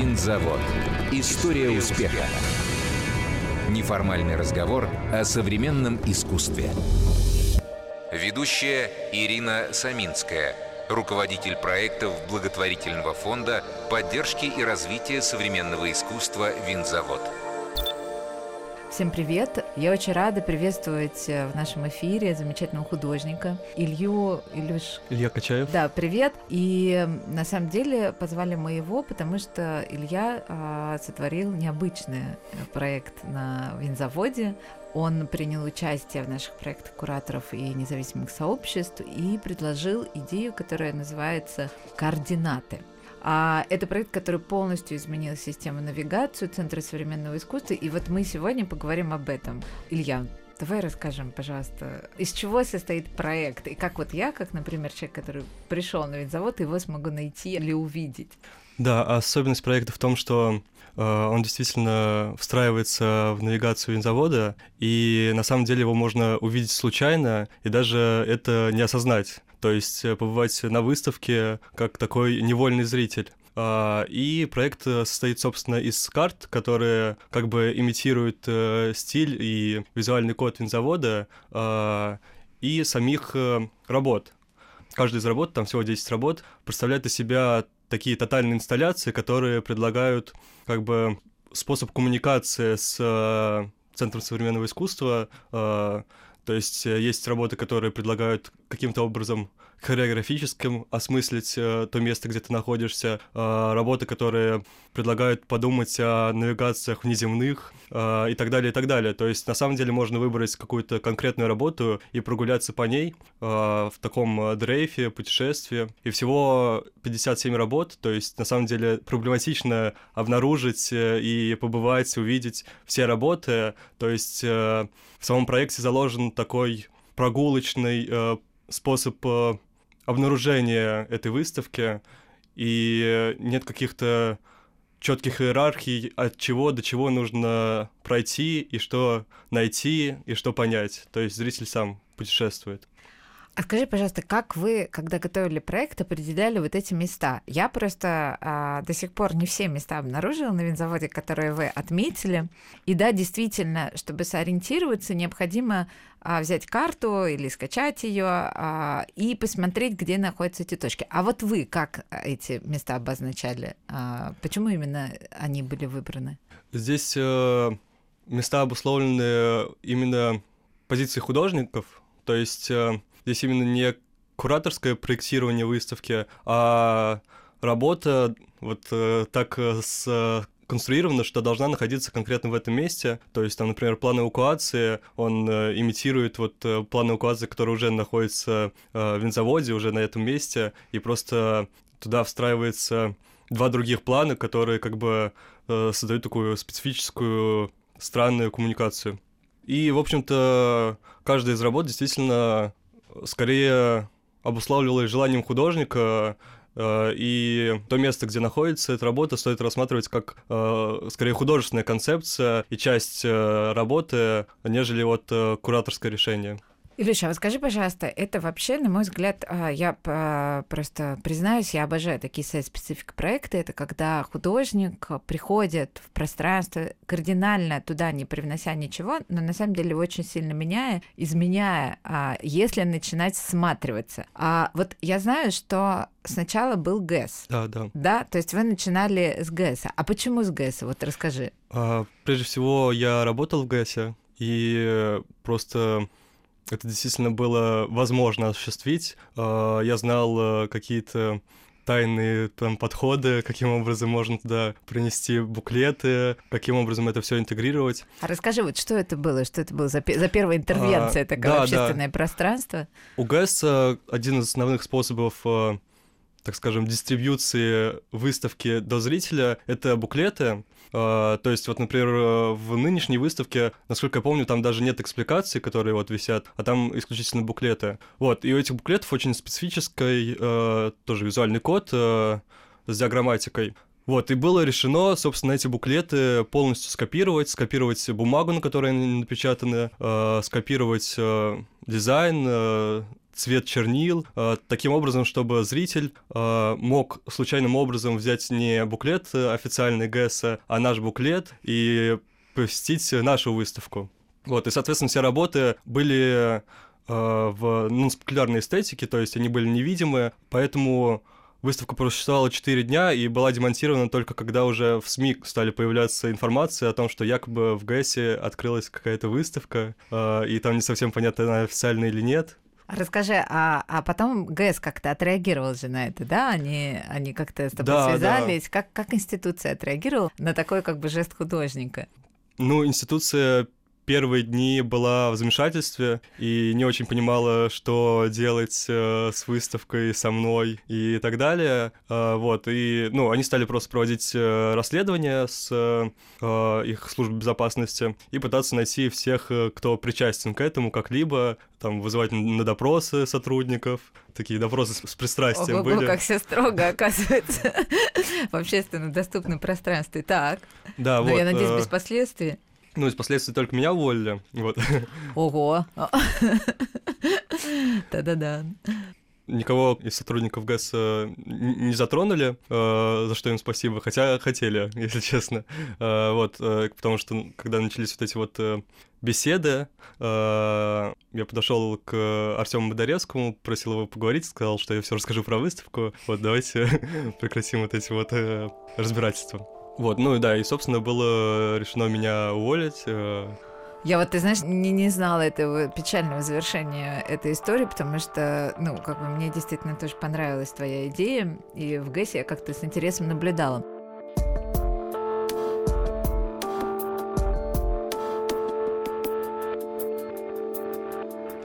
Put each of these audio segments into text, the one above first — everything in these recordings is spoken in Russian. Винзавод. История успеха. Неформальный разговор о современном искусстве. Ведущая Ирина Саминская, руководитель проектов благотворительного фонда поддержки и развития современного искусства «Винзавод». Всем привет! Я очень рада приветствовать в нашем эфире замечательного художника Илья Качаев. Да, привет! И на самом деле позвали мы его, потому что Илья сотворил необычный проект на Винзаводе. Он принял участие в наших проектах кураторов и независимых сообществ и предложил идею, которая называется «Координаты». Это проект, который полностью изменил систему навигации Центра современного искусства, и вот мы сегодня поговорим об этом. Илья, давай расскажем, пожалуйста, из чего состоит проект, и как вот я, как, например, человек, который пришел на Винзавод, его смогу найти или увидеть? Да, особенность проекта в том, что он действительно встраивается в навигацию Винзавода, и на самом деле его можно увидеть случайно и даже это не осознать. То есть побывать на выставке как такой невольный зритель. И проект состоит, собственно, из карт, которые как бы имитируют стиль и визуальный код Винзавода и самих работ. Каждая из работ, там всего 10 работ, представляет из себя такие тотальные инсталляции, которые предлагают как бы способ коммуникации с Центром современного искусства. То есть есть работы, которые предлагают каким-то образом хореографическим осмыслить то место, где ты находишься, работы, которые предлагают подумать о навигациях внеземных и так далее, и так далее. То есть на самом деле можно выбрать какую-то конкретную работу и прогуляться по ней в таком дрейфе, путешествии. И всего 57 работ, то есть на самом деле проблематично обнаружить и побывать, увидеть все работы. То есть в самом проекте заложен такой прогулочный способ обнаружения этой выставки, и нет каких-то четких иерархий, от чего до чего нужно пройти, и что найти, и что понять. То есть зритель сам путешествует. А скажи, пожалуйста, как вы, когда готовили проект, определяли вот эти места? Я просто до сих пор не все места обнаружила на Винзаводе, которые вы отметили. И да, действительно, чтобы сориентироваться, необходимо взять карту или скачать ее и посмотреть, где находятся эти точки. А вот вы как эти места обозначали? Почему именно они были выбраны? Здесь места обусловлены именно позицией художников, то есть... Здесь именно не кураторское проектирование выставки, а работа вот так сконструирована, что должна находиться конкретно в этом месте. То есть там, например, план эвакуации, он имитирует вот план эвакуации, который уже находится в Винзаводе, уже на этом месте, и просто туда встраивается два других плана, которые как бы создают такую специфическую странную коммуникацию. И, в общем-то, каждая из работ действительно... скорее обуславливалось желанием художника, и то место, где находится эта работа, стоит рассматривать как, скорее, художественная концепция и часть работы, нежели вот кураторское решение. Илюша, вот скажи, пожалуйста, это вообще, на мой взгляд, я просто признаюсь, я обожаю такие сайт-специфик проекты. Это когда художник приходит в пространство, кардинально туда не привнося ничего, но на самом деле очень сильно меняя, изменяя, если начинать всматриваться. А вот я знаю, что сначала был ГЭС. Да, то есть вы начинали с ГЭСа. А почему с ГЭСа? Вот расскажи. Прежде всего, я работал в ГЭСе, и просто... Это действительно было возможно осуществить. Я знал какие-то тайные там подходы, каким образом можно туда принести буклеты, каким образом это все интегрировать. А расскажи, вот что это было? Что это было за первая интервенция, такое общественное пространство? У ГЭС один из основных способов, так скажем, дистрибьюции выставки до зрителя — это буклеты. То есть, вот, например, в нынешней выставке, насколько я помню, там даже нет экспликаций, которые вот висят, а там исключительно буклеты. Вот, и у этих буклетов очень специфический тоже визуальный код с диаграмматикой. Вот, и было решено, собственно, эти буклеты полностью скопировать бумагу, на которой они напечатаны, скопировать дизайн, цвет чернил, таким образом, чтобы зритель мог случайным образом взять не буклет официальный ГЭСа, а наш буклет и посетить нашу выставку. Вот, и, соответственно, все работы были в нонспекулярной эстетике, то есть они были невидимы, поэтому выставка просуществовала 4 дня и была демонтирована только когда уже в СМИ стали появляться информации о том, что якобы в ГЭСе открылась какая-то выставка, и там не совсем понятно, она официальная или нет. Расскажи, а потом ГЭС как-то отреагировал же на это, да? Они как-то с тобой связались. Да. Как институция отреагировала на такой как бы жест художника? Ну, институция первые дни была в замешательстве и не очень понимала, что делать с выставкой, со мной и так далее. Вот, и, ну, они стали просто проводить расследования с их службы безопасности и пытаться найти всех, кто причастен к этому как-либо, там, вызывать на допросы сотрудников. Такие допросы с пристрастием были. Ого-го, как все строго, оказывается, в общественно доступном пространстве. Так, но я надеюсь, без последствий. Ну, из последствий только меня уволили. Вот. Ого! Да-да-да. Никого из сотрудников ГЭС не затронули, за что им спасибо, хотя хотели, если честно. Вот, потому что, когда начались вот эти вот беседы, я подошел к Артёму Бодаревскому, просил его поговорить, сказал, что я все расскажу про выставку. Вот, давайте прекратим вот эти вот разбирательства. Вот, ну да, и, собственно, было решено меня уволить. Я вот, ты знаешь, не знала этого печального завершения этой истории, потому что, ну, как бы мне действительно тоже понравилась твоя идея, и в ГЭСе я как-то с интересом наблюдала.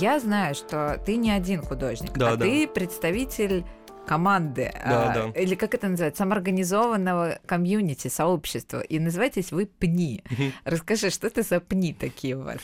Я знаю, что ты не один художник, ты представитель команды, или как это называется, самоорганизованного комьюнити, сообщества, и называетесь вы ПНИ. Расскажи, что это за ПНИ такие у вас?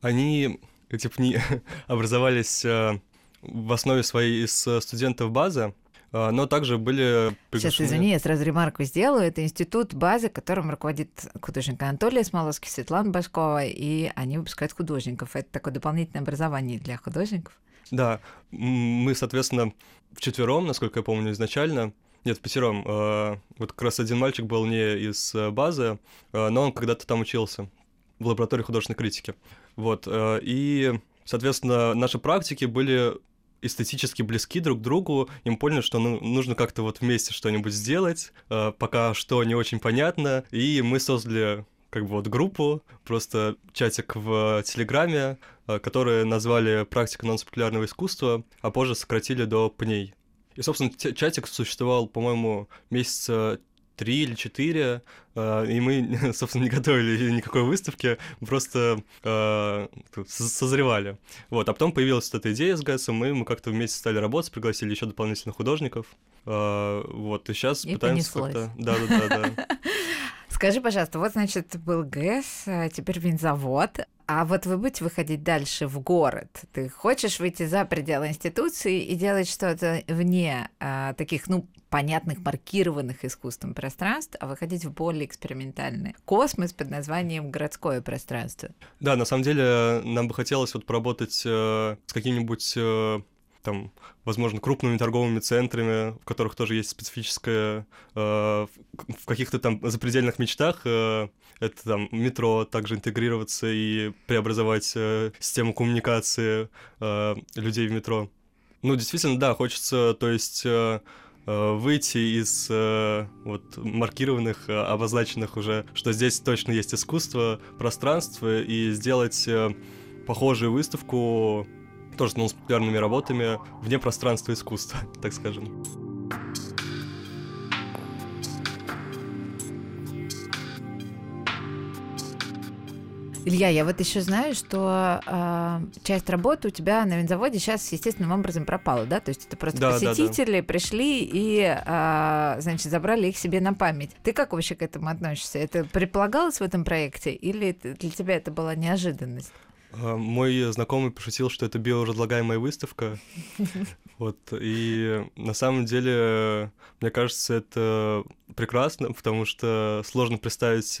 Они, эти ПНИ, образовались в основе своей из студентов базы, но также были... Сейчас, извини, я сразу ремарку сделаю. Это институт базы, которым руководит художник Анатолий Смоловский, Светлана Башкова, и они выпускают художников. Это такое дополнительное образование для художников. Да, мы, соответственно, вчетвером, насколько я помню, изначально, нет, пятером, вот как раз один мальчик был не из базы, но он когда-то там учился, в лаборатории художественной критики. Вот, и, соответственно, наши практики были эстетически близки друг к другу, им поняли, что нужно как-то вот вместе что-нибудь сделать, пока что не очень понятно, и мы создали... как бы вот группу, просто чатик в Телеграме, который назвали «Практика нонспекулярного искусства», а позже сократили до ПНИ. И, собственно, чатик существовал, по-моему, месяца 3 или 4, и мы, собственно, не готовили никакой выставки, просто созревали. Вот, а потом появилась эта идея с ГЭСом, и мы как-то вместе стали работать, пригласили еще дополнительных художников. Вот, и сейчас и пытаемся как-то... Да-да-да. Скажи, пожалуйста, вот, значит, был ГЭС, а теперь Винзавод. А вот вы будете выходить дальше в город? Ты хочешь выйти за пределы институции и делать что-то вне таких, ну, понятных, маркированных искусством пространств, а выходить в более экспериментальный космос под названием городское пространство? Да, на самом деле нам бы хотелось вот поработать с каким-нибудь... там, возможно, крупными торговыми центрами, в которых тоже есть специфическое... в каких-то там запредельных мечтах это там метро, также интегрироваться и преобразовать систему коммуникации людей в метро. Ну, действительно, да, хочется, то есть... выйти из вот, маркированных, обозначенных уже, что здесь точно есть искусство, пространство, и сделать похожую выставку... тоже с нонспекулярными работами вне пространства искусства, так скажем. Илья, я вот еще знаю, что часть работы у тебя на Винзаводе сейчас естественным образом пропала, да? То есть это просто посетители пришли и, значит, забрали их себе на память. Ты как вообще к этому относишься? Это предполагалось в этом проекте или для тебя это была неожиданность? Мой знакомый пошутил, что это биоразлагаемая выставка. Вот. И на самом деле, мне кажется, это прекрасно, потому что сложно представить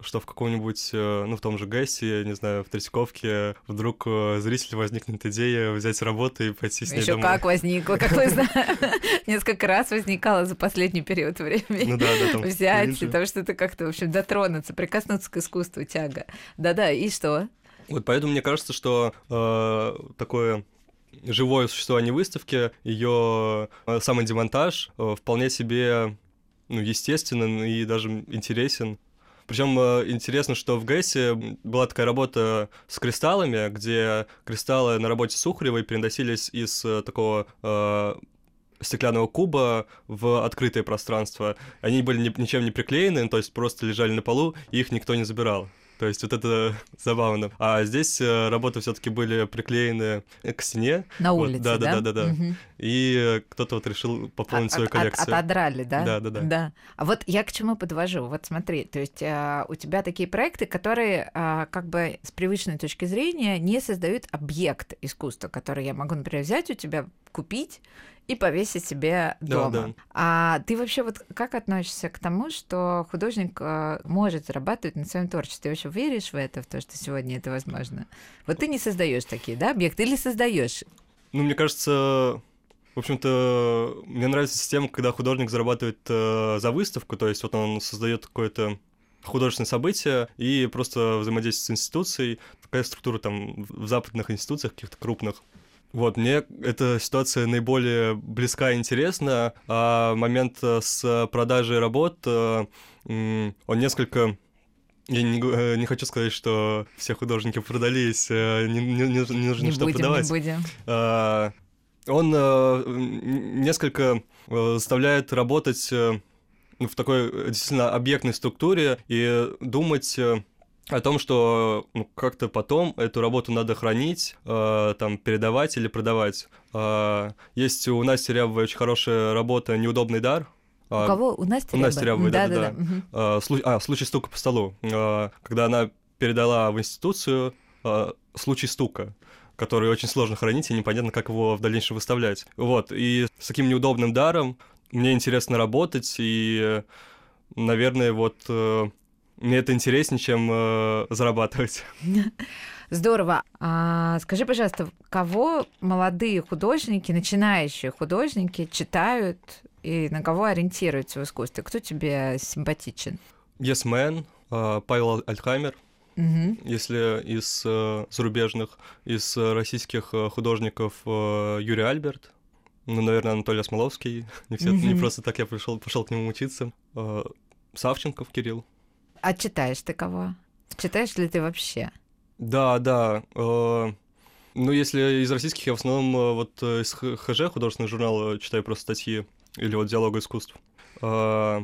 что в каком-нибудь, ну, в том же ГЭСе, не знаю, в Третьяковке вдруг зрителю возникнет идея взять работу и пойти с ней домой. Еще как возникла, как вы знаете, несколько раз возникала за последний период времени. Ну да, там. Взять, потому что это как-то, в общем, дотронуться, прикоснуться к искусству, тяга. Да-да, и что? Вот поэтому мне кажется, что такое живое существование выставки, ее самодемонтаж вполне себе, ну, естественен и даже интересен. Причем интересно, что в ГЭСе была такая работа с кристаллами, где кристаллы на работе Сухаревой переносились из такого стеклянного куба в открытое пространство. Они были ничем не приклеены, то есть просто лежали на полу, и их никто не забирал. То есть вот это забавно. А здесь работы все-таки были приклеены к стене. На улице, вот, да? Да-да-да. Угу. И кто-то вот решил пополнить свою коллекцию. Отодрали, да? Да-да-да. А вот я к чему подвожу? Вот смотри, то есть у тебя такие проекты, которые как бы с привычной точки зрения не создают объект искусства, который я могу, например, взять у тебя, купить и повесить себе дома. Да, да. А ты вообще вот как относишься к тому, что художник может зарабатывать на своем творчестве? Ты вообще веришь в это, в то, что сегодня это возможно? Вот ты не создаешь такие, да, объекты, или создаешь? Ну, мне кажется, в общем-то, мне нравится система, когда художник зарабатывает за выставку, то есть вот он создает какое-то художественное событие и просто взаимодействует с институцией. Такая структура там в западных институциях каких-то крупных. Вот, мне эта ситуация наиболее близка и интересна, а момент с продажей работ, он несколько... Я не хочу сказать, что все художники продались, не нужно что продавать. Не будем. Он несколько заставляет работать в такой действительно объектной структуре и думать о том, что как-то потом эту работу надо хранить, там, передавать или продавать. Есть у Насти Рябовой очень хорошая работа «Неудобный дар». У кого? У Насти Рябовой, да. Случай стука по столу. Когда она передала в институцию случай стука, который очень сложно хранить, и непонятно, как его в дальнейшем выставлять. Вот, и с таким неудобным даром мне интересно работать, и, наверное, вот... Мне это интереснее, чем зарабатывать. Здорово. А скажи, пожалуйста, кого молодые художники, начинающие художники читают и на кого ориентируются в искусстве? Кто тебе симпатичен? Yes Man, Павел Альтхаймер. Угу. Если из зарубежных, из российских художников Юрий Альберт. Ну, наверное, Анатолий Осмоловский. Не просто так я пошел к нему учиться. Савченков Кирилл. А читаешь ты кого? Читаешь ли ты вообще? Да. Ну, если из российских, я в основном вот из ХЖ, художественного журнала, читаю просто статьи или вот «Диалога искусств». А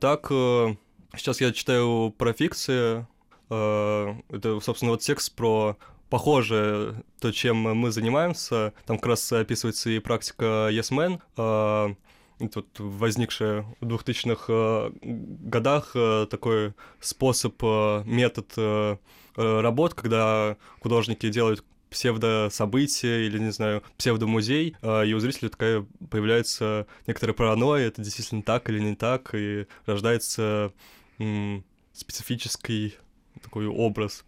так, сейчас я читаю про фикции. Это, собственно, вот текст про похожее, то, чем мы занимаемся. Там как раз описывается и практика «Yes Man», тут возникшее в 2000-х годах такой способ, метод работ, когда художники делают псевдособытия или, не знаю, псевдомузей, и у зрителя такая появляется некоторая паранойя, это действительно так или не так, и рождается специфический такой образ.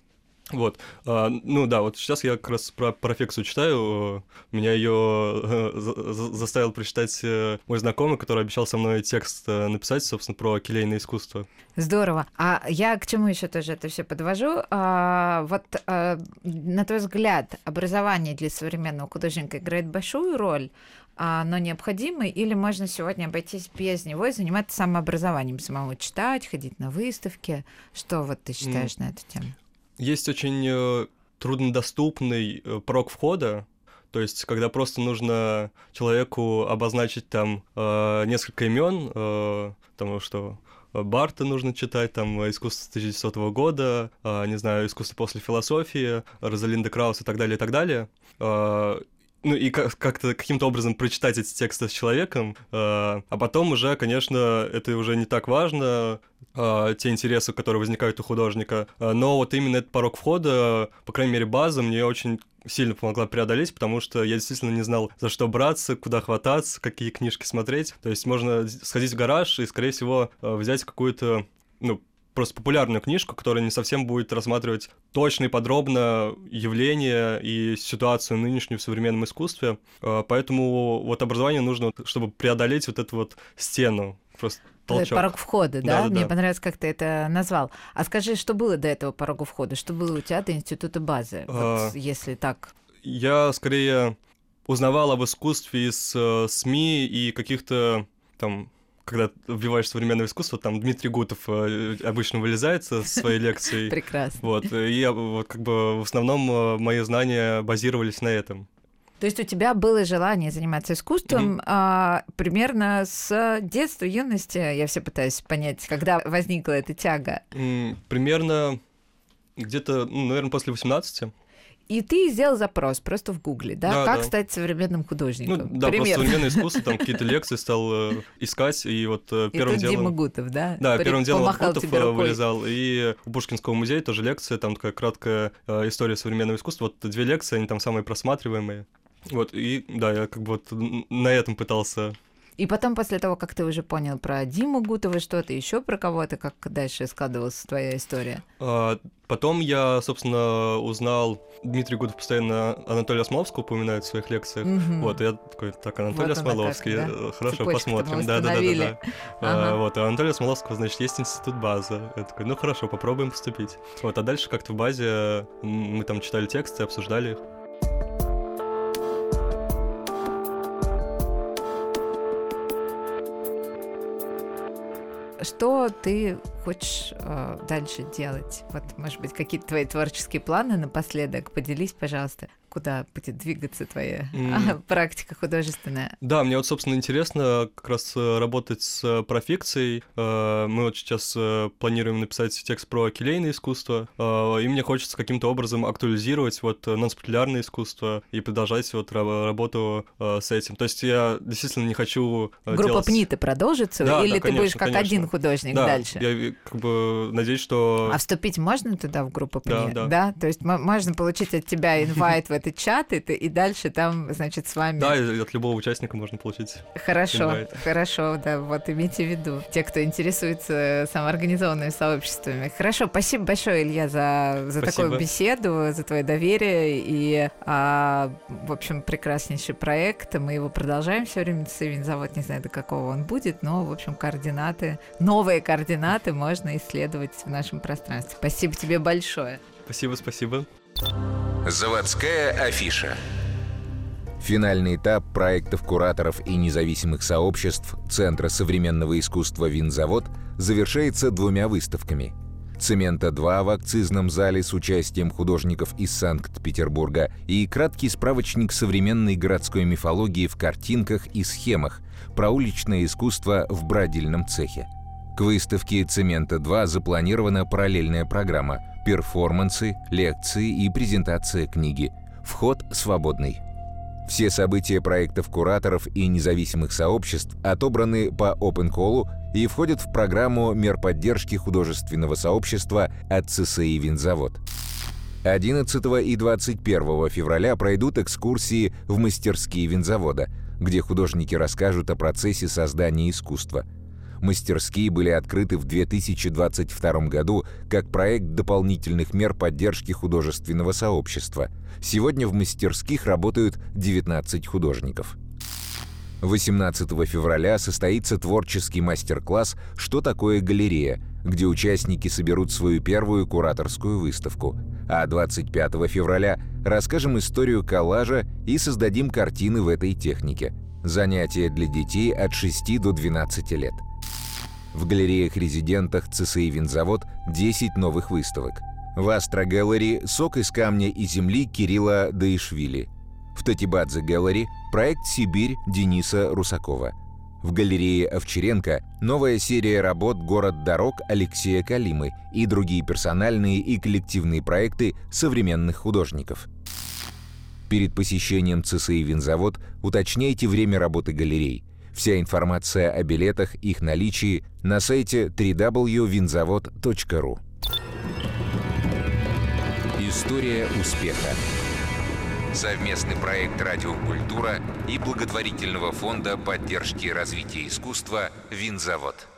Вот, ну да, вот сейчас я как раз про фиксу читаю, меня ее заставил прочитать мой знакомый, который обещал со мной текст написать, собственно, про келейное искусство. Здорово. А я к чему еще тоже это все подвожу? Вот на твой взгляд, образование для современного художника играет большую роль, оно необходимо, или можно сегодня обойтись без него и заниматься самообразованием, самому читать, ходить на выставки? Что вот ты считаешь на эту тему? Есть очень труднодоступный порог входа, то есть когда просто нужно человеку обозначить там несколько имен, потому что Барта нужно читать, там искусство 1900 года, не знаю, искусство после философии, Розалинда Краус и так далее, и так далее. Ну и как-то каким-то образом прочитать эти тексты с человеком, а потом уже, конечно, это уже не так важно, те интересы, которые возникают у художника, но вот именно этот порог входа, по крайней мере, база мне очень сильно помогла преодолеть, потому что я действительно не знал, за что браться, куда хвататься, какие книжки смотреть, то есть можно сходить в гараж и, скорее всего, взять какую-то, ну, просто популярную книжку, которая не совсем будет рассматривать точно и подробно явление и ситуацию нынешнюю в современном искусстве. Поэтому вот образование нужно, чтобы преодолеть вот эту вот стену. Просто толчок. Порог входа, да? Да? Мне понравилось, как ты это назвал. А скажи, что было до этого порога входа? Что было у тебя до института базы, вот, если так? Я скорее узнавал об искусстве из СМИ и каких-то там... Когда вбиваешь современное искусство, там Дмитрий Гутов обычно вылезает со своей лекцией. Прекрасно. Вот, и вот как бы в основном мои знания базировались на этом. То есть у тебя было желание заниматься искусством примерно с детства, юности? Я все пытаюсь понять, когда возникла эта тяга. Примерно где-то, наверное, после 18. И ты сделал запрос просто в Гугле, да? Как стать современным художником? Ну, да, примерно. Просто современное искусство, там какие-то лекции стал искать, и вот первым делом... И тут Дима Гутов, да? Да, первым делом Гутов вылезал, и у Пушкинского музея тоже лекция, там такая краткая история современного искусства, вот две лекции, они там самые просматриваемые, вот, и да, я как бы вот на этом пытался... И потом, после того, как ты уже понял про Диму Гутова, что-то еще про кого-то, как дальше складывалась твоя история? Потом я, собственно, узнал... Дмитрий Гутов постоянно Анатолия Осмоловского упоминает в своих лекциях. Угу. Вот, я такой, так, Анатолий Осмоловский, да? Хорошо, цепочку посмотрим. Да. Ага. Вот, а Анатолия Осмоловского, значит, есть институт базы. Я такой, ну хорошо, попробуем поступить. Вот, а дальше как-то в базе мы там читали тексты, обсуждали их. Что ты хочешь дальше делать? Вот, может быть, какие-то твои творческие планы напоследок? Поделись, пожалуйста, куда будет двигаться твоя практика художественная. Да, мне вот, собственно, интересно как раз работать с профикцией. Мы вот сейчас планируем написать текст про келейное искусство, и мне хочется каким-то образом актуализировать вот нонспектаклярное искусство и продолжать вот работу с этим. То есть я действительно не хочу Группа ПНИ продолжится? Да, или да, ты конечно, будешь как один художник дальше? Я как бы надеюсь, что... А вступить можно туда, в группу ПНИ? Да. То есть можно получить от тебя инвайт в этот чат, и дальше там, значит, с вами... Да, и от любого участника можно получить. Хорошо, да, вот имейте в виду. Те, кто интересуется самоорганизованными сообществами. Хорошо, спасибо большое, Илья, за такую беседу, за твое доверие и, в общем, прекраснейший проект. Мы его продолжаем все время. Винзавод, не знаю, до какого он будет, но, в общем, новые координаты можно исследовать в нашем пространстве. Спасибо тебе большое. Спасибо. Заводская афиша. Финальный этап проектов кураторов и независимых сообществ Центра современного искусства «Винзавод» завершается двумя выставками. «Цемента-2» в акцизном зале с участием художников из Санкт-Петербурга и краткий справочник современной городской мифологии в картинках и схемах про уличное искусство в бродильном цехе. К выставке «Цемента-2» запланирована параллельная программа – перформансы, лекции и презентация книги. Вход свободный. Все события проектов кураторов и независимых сообществ отобраны по опенколу и входят в программу мер поддержки художественного сообщества от ЦСИ «Винзавод». 11 и 21 февраля пройдут экскурсии в мастерские «Винзавода», где художники расскажут о процессе создания искусства. Мастерские были открыты в 2022 году как проект дополнительных мер поддержки художественного сообщества. Сегодня в мастерских работают 19 художников. 18 февраля состоится творческий мастер-класс «Что такое галерея?», где участники соберут свою первую кураторскую выставку. А 25 февраля расскажем историю коллажа и создадим картины в этой технике. Занятия для детей от 6 до 12 лет. В галереях-резидентах ЦСИ «Винзавод» 10 новых выставок. В Астра Гэллери «Сок из камня и земли» Кирилла Дайшвили. В Татибадзе Гэллери проект «Сибирь» Дениса Русакова. В галерее Овчаренко новая серия работ «Город дорог» Алексея Калимы и другие персональные и коллективные проекты современных художников. Перед посещением ЦСИ «Винзавод» уточняйте время работы галерей. Вся информация о билетах, их наличии на сайте www.vinzavod.ru. История успеха. Совместный проект «Радиокультура» и благотворительного фонда поддержки и развития искусства «Винзавод».